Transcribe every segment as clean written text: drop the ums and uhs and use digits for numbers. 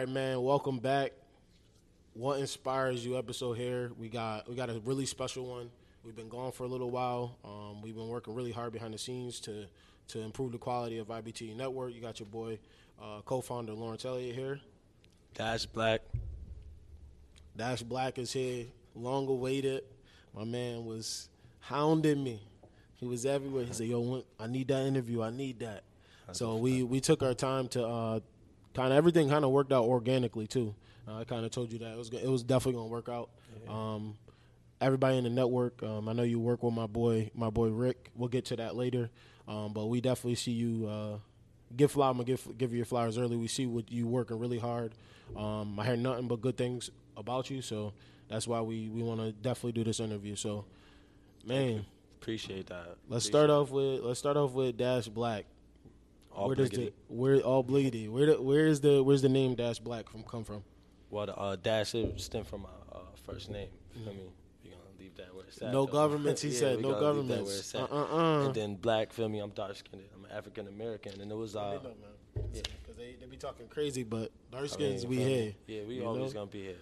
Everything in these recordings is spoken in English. right, man. Welcome back. What Inspires You episode here. We got a really special one. We've been gone for a little while. We've been working really hard behind the scenes to improve the quality of IBT Network. You got your boy, co-founder Lawrence Elliott here. Dash Black. Dash Black is here. Long awaited. My man was hounding me. He was everywhere. He said, "Yo, I need that interview. I need that." So we took our time to kind of everything kind of worked out organically too. I kind of told you that it was definitely gonna work out. Yeah. Everybody in the network, I know you work with my boy Rick. We'll get to that later, but we definitely see you. Give you your flowers early. We see what you working really hard. I hear nothing but good things about you, so that's why we want to definitely do this interview. So, man, appreciate that. Let's start off with Dash Black. Where's the name Dash Black come from? Well, Dash it stemmed from my first name. You feel me? We're gonna leave that where it's at. No though. Governments, he said. No governments. And then Black, feel me? I'm dark skinned. I'm African American, and it was because they be talking crazy, but dark skins we here. Yeah, we always gonna be here.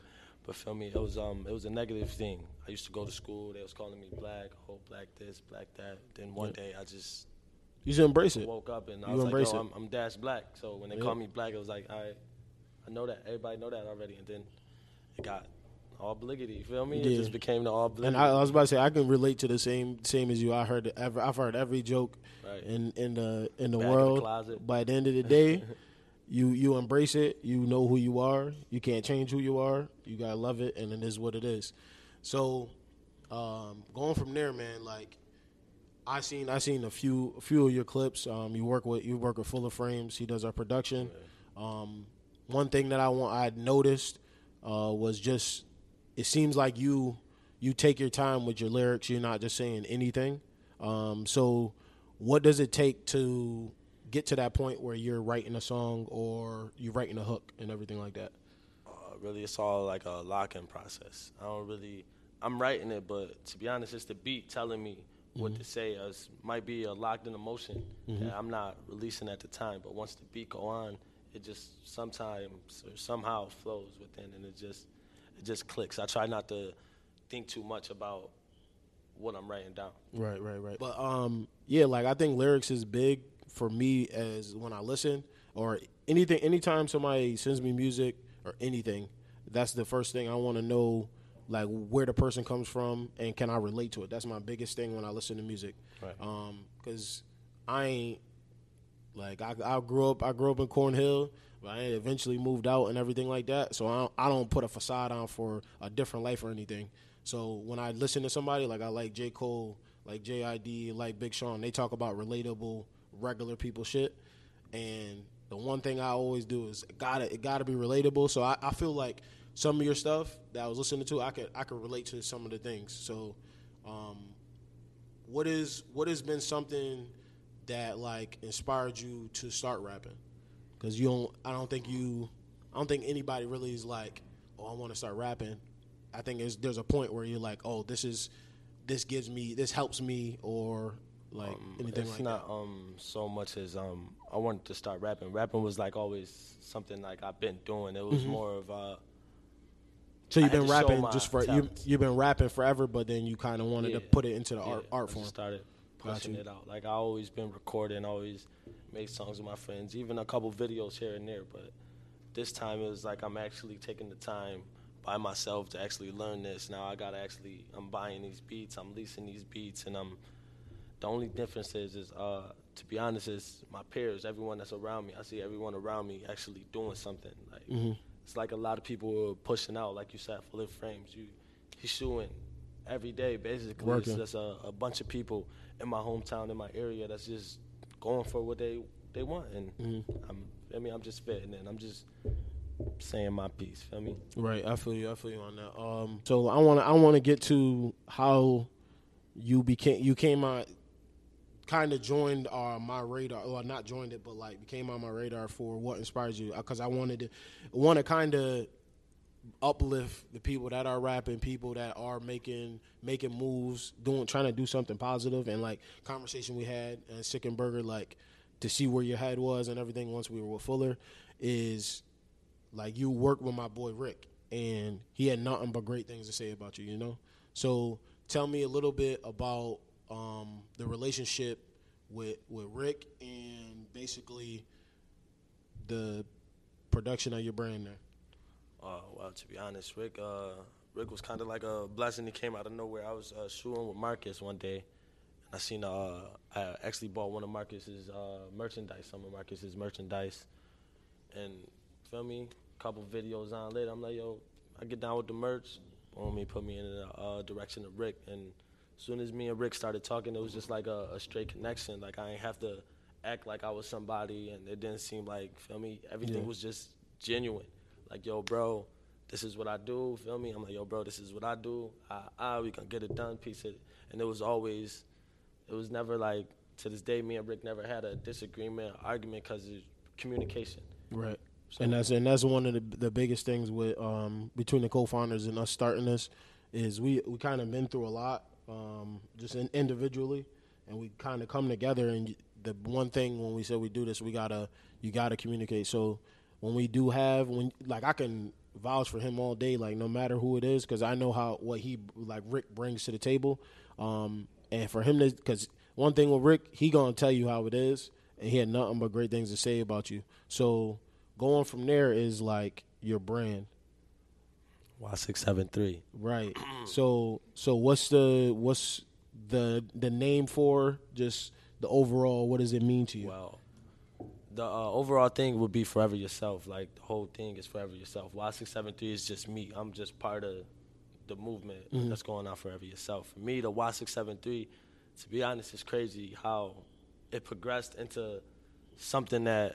But feel me? It was a negative thing. I used to go to school. They was calling me Black. Oh, Black this, Black that. Then one day I just. You should embrace it. Woke up and I was like, "Yo, I'm Dash Black." So when they called me Black, it was like, "All right, I know that. Everybody know that already." And then it got obligity. You feel me? Yeah. It just became the obligity. And I was about to say, I can relate to the same as you. I've heard every joke in the world. In the by the end of the day, you embrace it. You know who you are. You can't change who you are. You gotta love it, and it is what it is. So going from there, man, like. I seen a few of your clips. You work with Fuller Frames. He does our production. One thing that I'd noticed was just it seems like you take your time with your lyrics. You're not just saying anything. So what does it take to get to that point where you're writing a song or you're writing a hook and everything like that? Really, it's all like a lock-in process. I'm writing it, but to be honest, it's the beat telling me. What to say is might be a locked-in emotion that I'm not releasing at the time, but once the beat go on, it just sometimes or somehow flows within, and it just clicks. I try not to think too much about what I'm writing down. Right. But yeah, like I think lyrics is big for me as when I listen or anything. Anytime somebody sends me music or anything, that's the first thing I want to know. Like where the person comes from and can I relate to it? That's my biggest thing when I listen to music. Right. 'Cause I ain't like I grew up in Cornhill, but I eventually moved out and everything like that. So I don't put a facade on for a different life or anything. So when I listen to somebody like I like J. Cole, like J.I.D., like Big Sean, they talk about relatable, regular people shit. And the one thing I always do is it gotta be relatable. So I feel like some of your stuff that I was listening to, I could relate to some of the things. So, what has been something that like inspired you to start rapping? Because I don't think anybody really is like, oh, I want to start rapping. I think there's a point where you're like, oh, this helps me, or like anything like that. It's not so much as I wanted to start rapping. Rapping was like always something like I've been doing. It was more of a so you've been rapping you've been rapping forever, but then you kind of wanted to put it into the art form. I started pushing it out. Like I always been recording, always made songs with my friends, even a couple videos here and there. But this time it was like I'm actually taking the time by myself to actually learn this. Now I'm buying these beats, I'm leasing these beats, and the only difference is to be honest is my peers, everyone that's around me. I see everyone around me actually doing something like. It's like a lot of people are pushing out, like you said, Fuller Frames. He's shooting every day, basically. Working. It's just a bunch of people in my hometown, in my area, that's just going for what they want. And I'm just fitting in. I'm just saying my piece. Feel me? Right. I feel you on that. So I wanna get to how you came on, kind of joined my radar, or not joined it, but like became on my radar for What Inspires You, because I want to kind of uplift the people that are rapping, people that are making moves, trying to do something positive, and like conversation we had and Sick and Burger, like to see where your head was and everything once we were with Fuller is Like, you work with my boy Rick, and he had nothing but great things to say about you, you know? So tell me a little bit about the relationship with Rick and basically the production of your brand there. Well, to be honest, Rick was kind of like a blessing that came out of nowhere. I was shooting with Marcus one day, and I seen I actually bought one of Marcus's merchandise, and feel me, a couple videos on later, I'm like, yo, I get down with the merch. Homie put me in the direction of Rick, and as soon as me and Rick started talking, it was just like a straight connection. Like, I didn't have to act like I was somebody, and it didn't seem like, feel me, everything was just genuine. Like, yo, bro, this is what I do, feel me? I'm like, yo, bro, this is what I do. We can get it done, piece it. And it was always, it was never like, to this day, me and Rick never had a disagreement, argument, because of communication. Right. So, and that's one of the biggest things with between the co-founders and us starting this is we kind of been through a lot, just individually, and we kind of come together. And the one thing when we said we do this, you gotta communicate. So when we do have, I can vouch for him all day, like no matter who it is, because I know what he, like Rick, brings to the table, and for him to, because one thing with Rick, he gonna tell you how it is, and he had nothing but great things to say about you. So going from there is like your brand. Y673. Right. So what's the name for just the overall? What does it mean to you? Well, the overall thing would be forever yourself. Like, the whole thing is forever yourself. Y673 is just me. I'm just part of the movement that's going on, forever yourself. For me, the Y673, to be honest, is crazy how it progressed into something that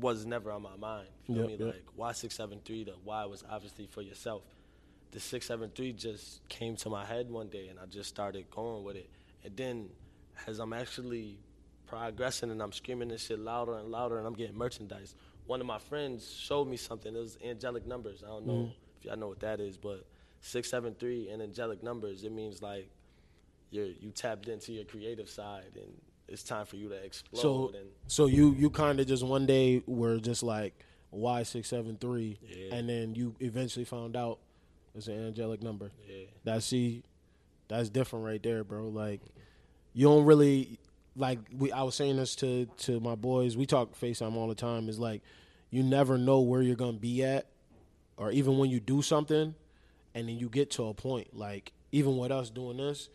was never on my mind. Like, Y673, the Y was obviously for yourself. The 673 just came to my head one day, and I just started going with it. And then as I'm actually progressing and I'm screaming this shit louder and louder, and I'm getting merchandise, one of my friends showed me something. It was angelic numbers. I don't know if y'all know what that is, but 673 and angelic numbers, it means like you tapped into your creative side, and it's time for you to explode. So you kind of just one day were just like Y673, and then you eventually found out it's an angelic number. Yeah. That's different right there, bro. Like, you don't really, like, I was saying this to my boys. We talk FaceTime all the time. It's like, you never know where you're going to be at, or even when you do something, and then you get to a point. Like, even with us doing this,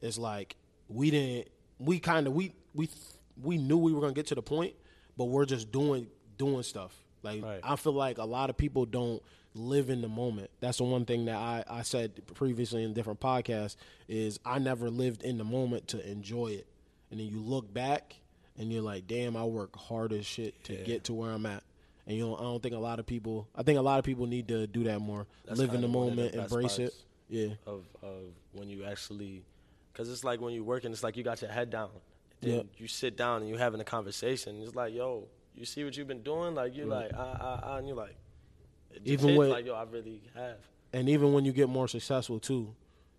it's like we knew we were going to get to the point, but we're just doing stuff. Like, right. I feel like a lot of people don't live in the moment. That's the one thing that I said previously in different podcasts is I never lived in the moment to enjoy it. And then you look back and you're like, damn, I work hard as shit to get to where I'm at. And I don't think a lot of people, need to do that more. That's live in the moment, embrace it. Yeah. Of when you actually, because it's like when you're working, it's like you got your head down. Then you sit down and you're having a conversation. It's like, yo, you see what you've been doing? Like, you're like, I, and you're like, it just hit, like, yo, I really have. And even when you get more successful, too,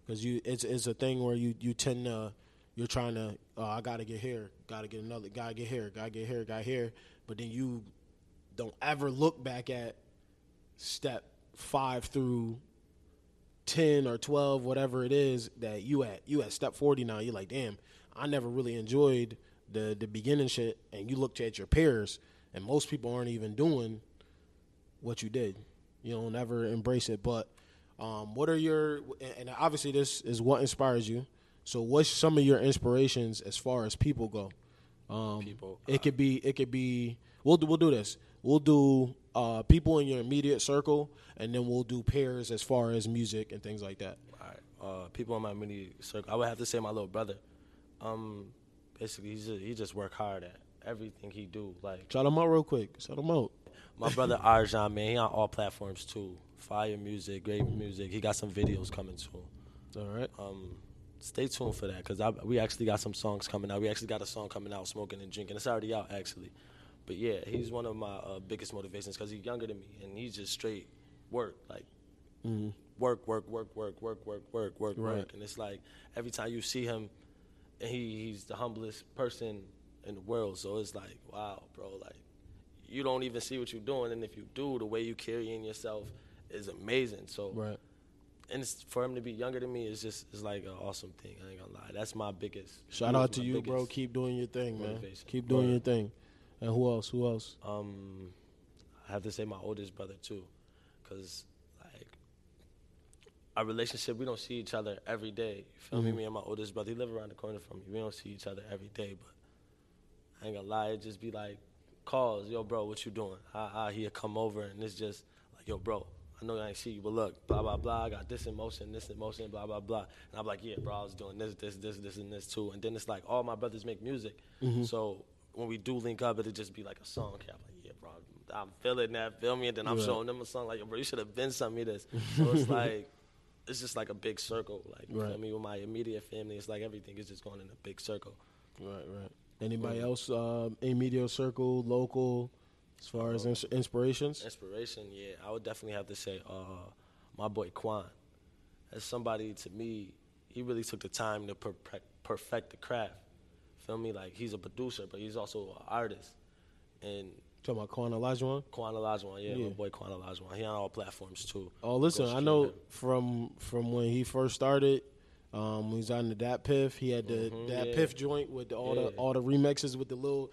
because it's a thing where you tend to, you're trying to, I got to get here, got to get another, got to get here, got to get here, got here. But then you don't ever look back at step 5 through 10 or 12, whatever it is that you at step 40 now. You're like, damn, I never really enjoyed the beginning shit. And you looked at your peers, and most people aren't even doing what you did. You don't ever embrace it. But what are your, and obviously this is what inspires you. So what's some of your inspirations as far as people go? People. It could be, we'll do this. We'll do people in your immediate circle, and then we'll do pairs as far as music and things like that. All right. People in my immediate circle, I would have to say my little brother. Basically, he just work hard at everything he do. Like, shout him out real quick. Shout him out. My brother Arjan, man, he on all platforms too. Fire music, great music. He got some videos coming too. All right. Stay tuned for that, because we actually got some songs coming out. We actually got a song coming out, Smoking and Drinking. It's already out, actually. But, yeah, he's one of my biggest motivations, because he's younger than me, and he's just straight work, like work. And it's like every time you see him, he's the humblest person in the world. So it's like, wow, bro, like you don't even see what you're doing. And if you do, the way you carrying yourself is amazing. So, right. And it's, for him to be younger than me is just is like an awesome thing. I ain't gonna lie. That's my biggest. Shout out to you, bro. Keep doing your thing, man. Keep doing your thing. And who else? Who else? I have to say my oldest brother too, because like our relationship, we don't see each other every day. You feel me? Me and my oldest brother, he live around the corner from me. We don't see each other every day, but I ain't gonna lie. It just be like calls, yo, bro, what you doing? He'll come over, and it's just like, yo, bro, I know I ain't see you, but look, blah, blah, blah, I got this emotion, blah, blah, blah. And I'm like, yeah, bro, I was doing this, and this too. And then it's like, all my brothers make music. Mm-hmm. So when we do link up, it'll just be like a song. I'm like, yeah, bro, I'm feeling that, feel me? And then I'm showing them a song, like, yo, bro, you should have been something this. So it's like, it's just like a big circle. Like, you feel me? With my immediate family, it's like everything is just going in a big circle. Right, right. Anybody else in media circle, local, as far as inspirations? Inspiration, yeah. I would definitely have to say my boy Kwan. As somebody, to me, he really took the time to perfect the craft. Feel me? Like, he's a producer, but he's also an artist. And talking about Kwan Olajuwon? Kwan Olajuwon, yeah, my boy Kwan Olajuwon. He on all platforms, too. Oh, listen, I know from when he first started, he was on the Dat Piff. He had the Dat Piff joint with all the remixes with the little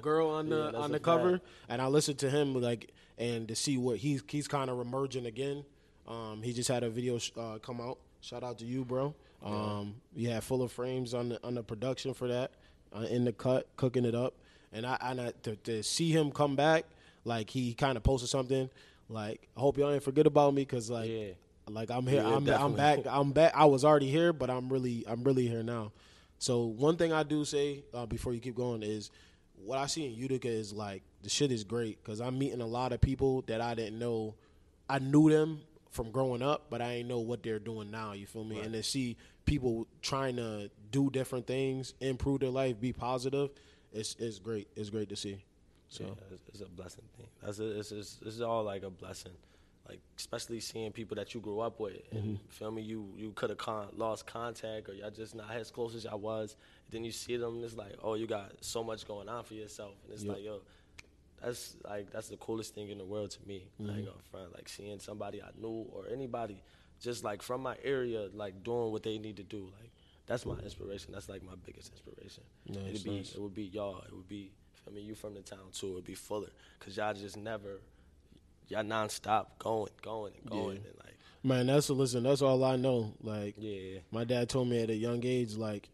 girl on the on the cover. And I listened to him like and to see what he's kind of emerging again. He just had a video come out. Shout out to you, bro. You had Fuller Frames on the production for that in the cut, cooking it up. And I to see him come back, like he kind of posted something like, I hope y'all ain't forget about me because like. Yeah. Like I'm here, I'm back. I was already here, but I'm really here now. So one thing I do say before you keep going is, what I see in Utica is like the shit is great because I'm meeting a lot of people that I didn't know. I knew them from growing up, but I ain't know what they're doing now. You feel me? Right. And to see people trying to do different things, improve their life, be positive, it's great. It's great to see. So yeah, it's a blessing thing. It's all like a blessing. Like, especially seeing people that you grew up with and feel me, you could have lost contact or y'all just not as close as y'all was. Then you see them and it's like, oh, you got so much going on for yourself. And it's like, yo, that's the coolest thing in the world to me. Like up front, like seeing somebody I knew or anybody just like from my area, like doing what they need to do. Like that's my inspiration. That's like my biggest inspiration. Nice, it would be y'all. It would be, feel me, you from the town too. It would be Fuller. Cause y'all just never, y'all nonstop going and like man, that's all I know. Like my dad told me at a young age, like,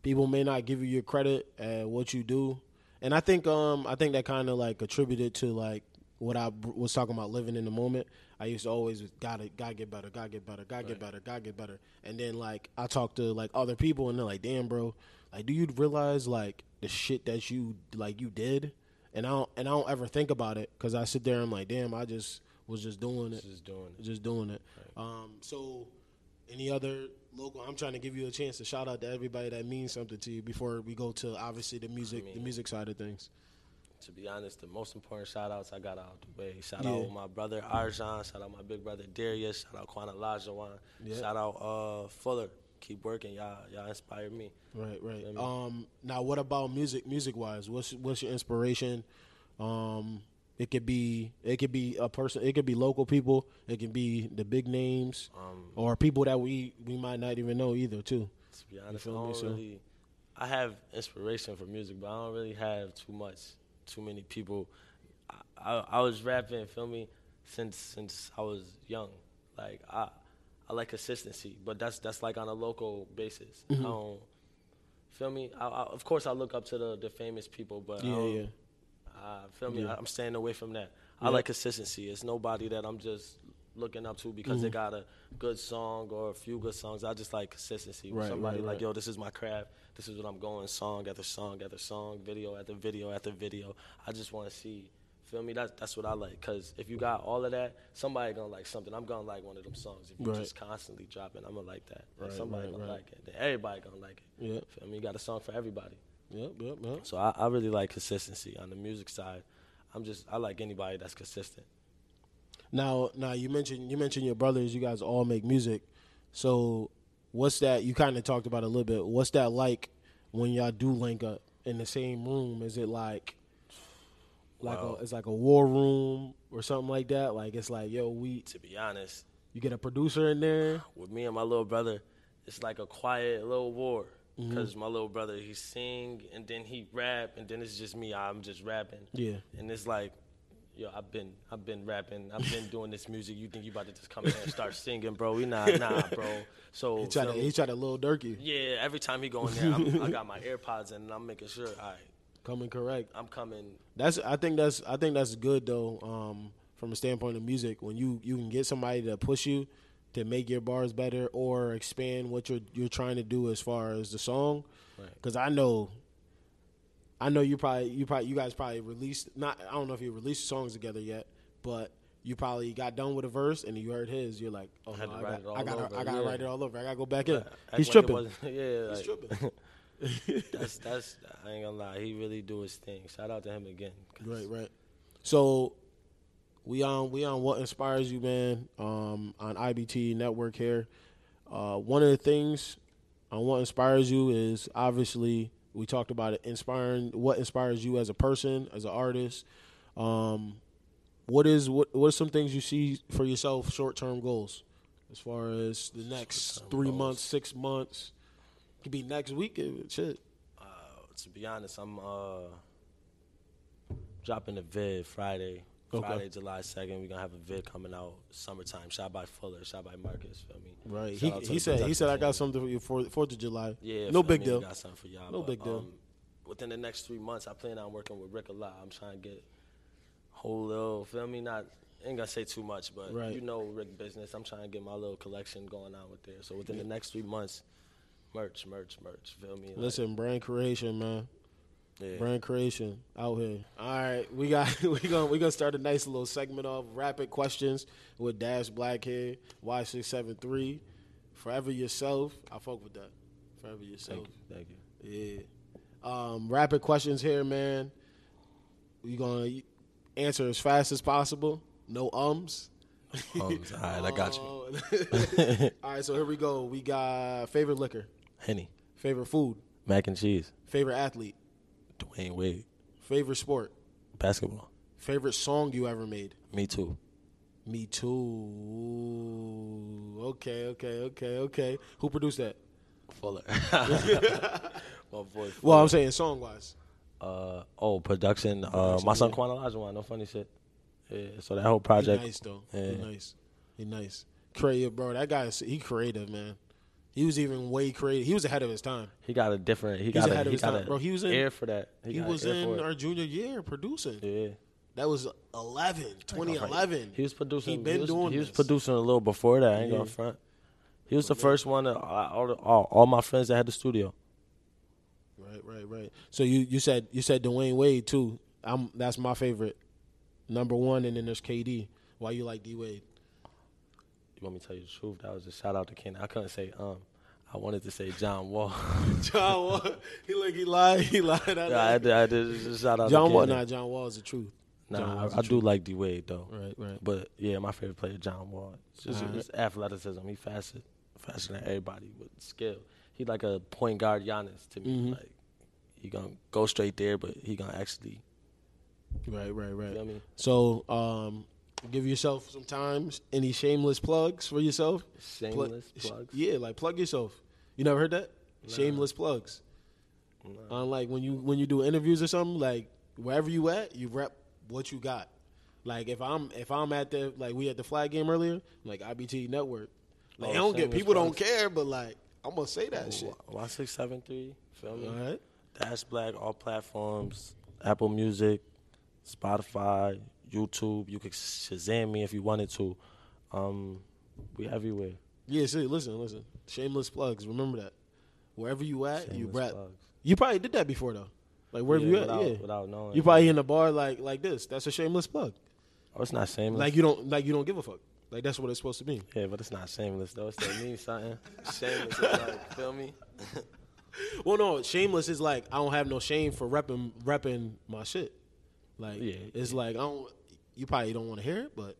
people may not give you your credit at what you do. And I think that kinda like attributed to like what I was talking about, living in the moment. I used to always gotta get better, gotta get better, gotta get better, gotta get better. And then like I talked to like other people and they're like, damn bro, like do you realize like the shit that you like you did? And I don't ever think about it because I sit there and I'm like, damn, I just was just doing it. Right. So any other local, I'm trying to give you a chance to shout out to everybody that means something to you before we go to obviously the music side of things. To be honest, the most important shout outs I got out the way. Shout out with my brother Arjan, shout out my big brother Darius, shout out Kwan Olajuwon, shout out Fuller. Keep working, y'all inspired me. Right. You know what I mean? Now, what about music wise? What's your inspiration? It could be a person. It could be local people. It can be the big names or people that we might not even know either too. To be honest, I have inspiration for music, but I don't really have too many people. I was rapping, feel me, since I was young. Like I like consistency, but that's like on a local basis. I don't, feel me? I, of course, I look up to the famous people, but feel me? I'm staying away from that. Yeah. I like consistency. It's nobody that I'm just looking up to because they got a good song or a few good songs. I just like consistency. Right, somebody like, yo, this is my craft. This is what I'm going, song after song after song, video after video after video. I just want to see. Feel me? That's what I like. Because if you got all of that, somebody going to like something. I'm going to like one of them songs. If you just constantly dropping, I'm going to like that. Like somebody going to like it. Then everybody going to like it. Yeah. Feel me? You got a song for everybody. Yep. So I really like consistency on the music side. I like anybody that's consistent. Now you mentioned your brothers. You guys all make music. So what's that? You kind of talked about it a little bit. What's that like when y'all do link up in the same room? Is it like... like it's like a war room or something like that. Like it's like, yo, we, to be honest, you get a producer in there with me and my little brother. It's like a quiet little war because my little brother, he sing and then he rap and then it's just me. I'm just rapping. Yeah, and it's like, yo, I've been rapping. I've been doing this music. You think you about to just come in and start singing, bro? We nah, bro. So he tried to Lil Durk you. Yeah, every time he go in there, I got my AirPods in and I'm making sure, all right, coming correct. I'm coming. I think that's good though. From a standpoint of music, when you can get somebody to push you to make your bars better or expand what you're trying to do as far as the song, because right. I know you guys probably released, I don't know if you released songs together yet, but you probably got done with a verse and you heard his. You're like, oh, I gotta write it all over. I gotta go back in. He's tripping. He's tripping. That's I ain't gonna lie. He really do his thing. Shout out to him again. Right. So we on What Inspires You, man. On IBT Network here. One of the things on What Inspires You is obviously, we talked about it, inspiring. What inspires you as a person, as an artist? What are some things you see for yourself? Short-term goals, as far as the next 3 months, 6 months, it could be next week. Shit. To be honest, I'm dropping a vid Friday. Okay. Friday, July 2nd, we're gonna have a vid coming out. Summertime, shot by Fuller, shot by Marcus. Feel me? Right. He said I got something for you for 4th of July. Yeah. No big deal. Got something for y'all. No big deal. Within the next 3 months, I plan on working with Rick a lot. I'm trying to get whole little. Feel me? Not ain't gonna say too much, but right. You know Rick business. I'm trying to get my little collection going on with there. So within the next 3 months, merch. Feel me? Listen, brand creation, man. Yeah. Brand creation out here. All right, we gonna start a nice little segment of rapid questions with Dash Black here, Y673. Forever yourself. I fuck with that. Forever yourself. Thank you. Yeah. Rapid questions here, man. We gonna answer as fast as possible. No ums. Ums. All right, I got you. All right, so here we go. We got favorite liquor. Henny. Favorite food. Mac and cheese. Favorite athlete. Dwayne Wade. Favorite sport? Basketball. Favorite song you ever made? Me Too. Ooh. Okay. Who produced that? Fuller. My boy Fuller. Well, I'm saying song-wise. Production. My son Kwan Olajuwon. No funny shit. Yeah, so that whole project. He nice, though. Yeah. He nice. Creative, bro. That guy, he creative, man. He was even way creative. He was ahead of his time. He got a different. He got ahead of his time, bro. He was in air for that. He was in our junior year producing. Yeah, that was 2011. He was producing. He was producing a little before that. I ain't gonna front. He was the first one. All my friends that had the studio. Right. So you said Dwayne Wade too. That's my favorite, number one, and then there's KD. Why you like D Wade? You want me to tell you the truth? That was a shout out to Ken. I couldn't say I wanted to say John Wall. John Wall. He lied. I did a shout out John to Ken. Wall. Nah, John Wall is the truth. Nah, I do like D Wade though. Right. But yeah, my favorite player, John Wall. It's athleticism. He faster than everybody with skill. He like a point guard Giannis to me. Mm-hmm. Like he gonna go straight there, but he gonna actually. Right. You know what I mean? So give yourself some time. Any shameless plugs for yourself? Shameless plugs? Yeah, like plug yourself. You never heard that? Nah. Shameless plugs. Nah. Like when you do interviews or something, like wherever you at, you rep what you got. Like if I'm at the, like we at the flag game earlier, like IBT Network. Like people don't care, but like I'm gonna say that shit. Y673, feel me? All right. Dash Black, all platforms, Apple Music, Spotify, YouTube, you could Shazam me if you wanted to. We everywhere. Yeah, see, listen. Shameless plugs, remember that. Wherever you at, shameless you rap. Plugs. You probably did that before though. Like wherever you at, without knowing. You probably in a bar like this. That's a shameless plug. Oh, it's not shameless. Like you don't give a fuck. Like that's what it's supposed to mean. Yeah, but it's not shameless though. It's that means something. Shameless is like, feel me? Well, no, shameless is like I don't have no shame for repping my shit. Like it's like I don't. You probably don't want to hear it, but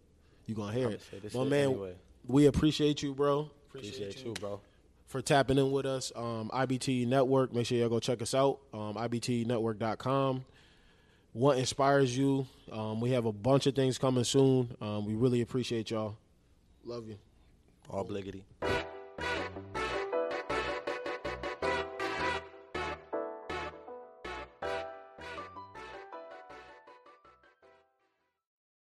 you're going to hear it. But, man, anyway. We appreciate you, bro. Appreciate you, bro, for tapping in with us. IBT Network. Make sure y'all go check us out. IBTnetwork.com. what inspires you. We have a bunch of things coming soon. We really appreciate y'all. Love you. Obligity.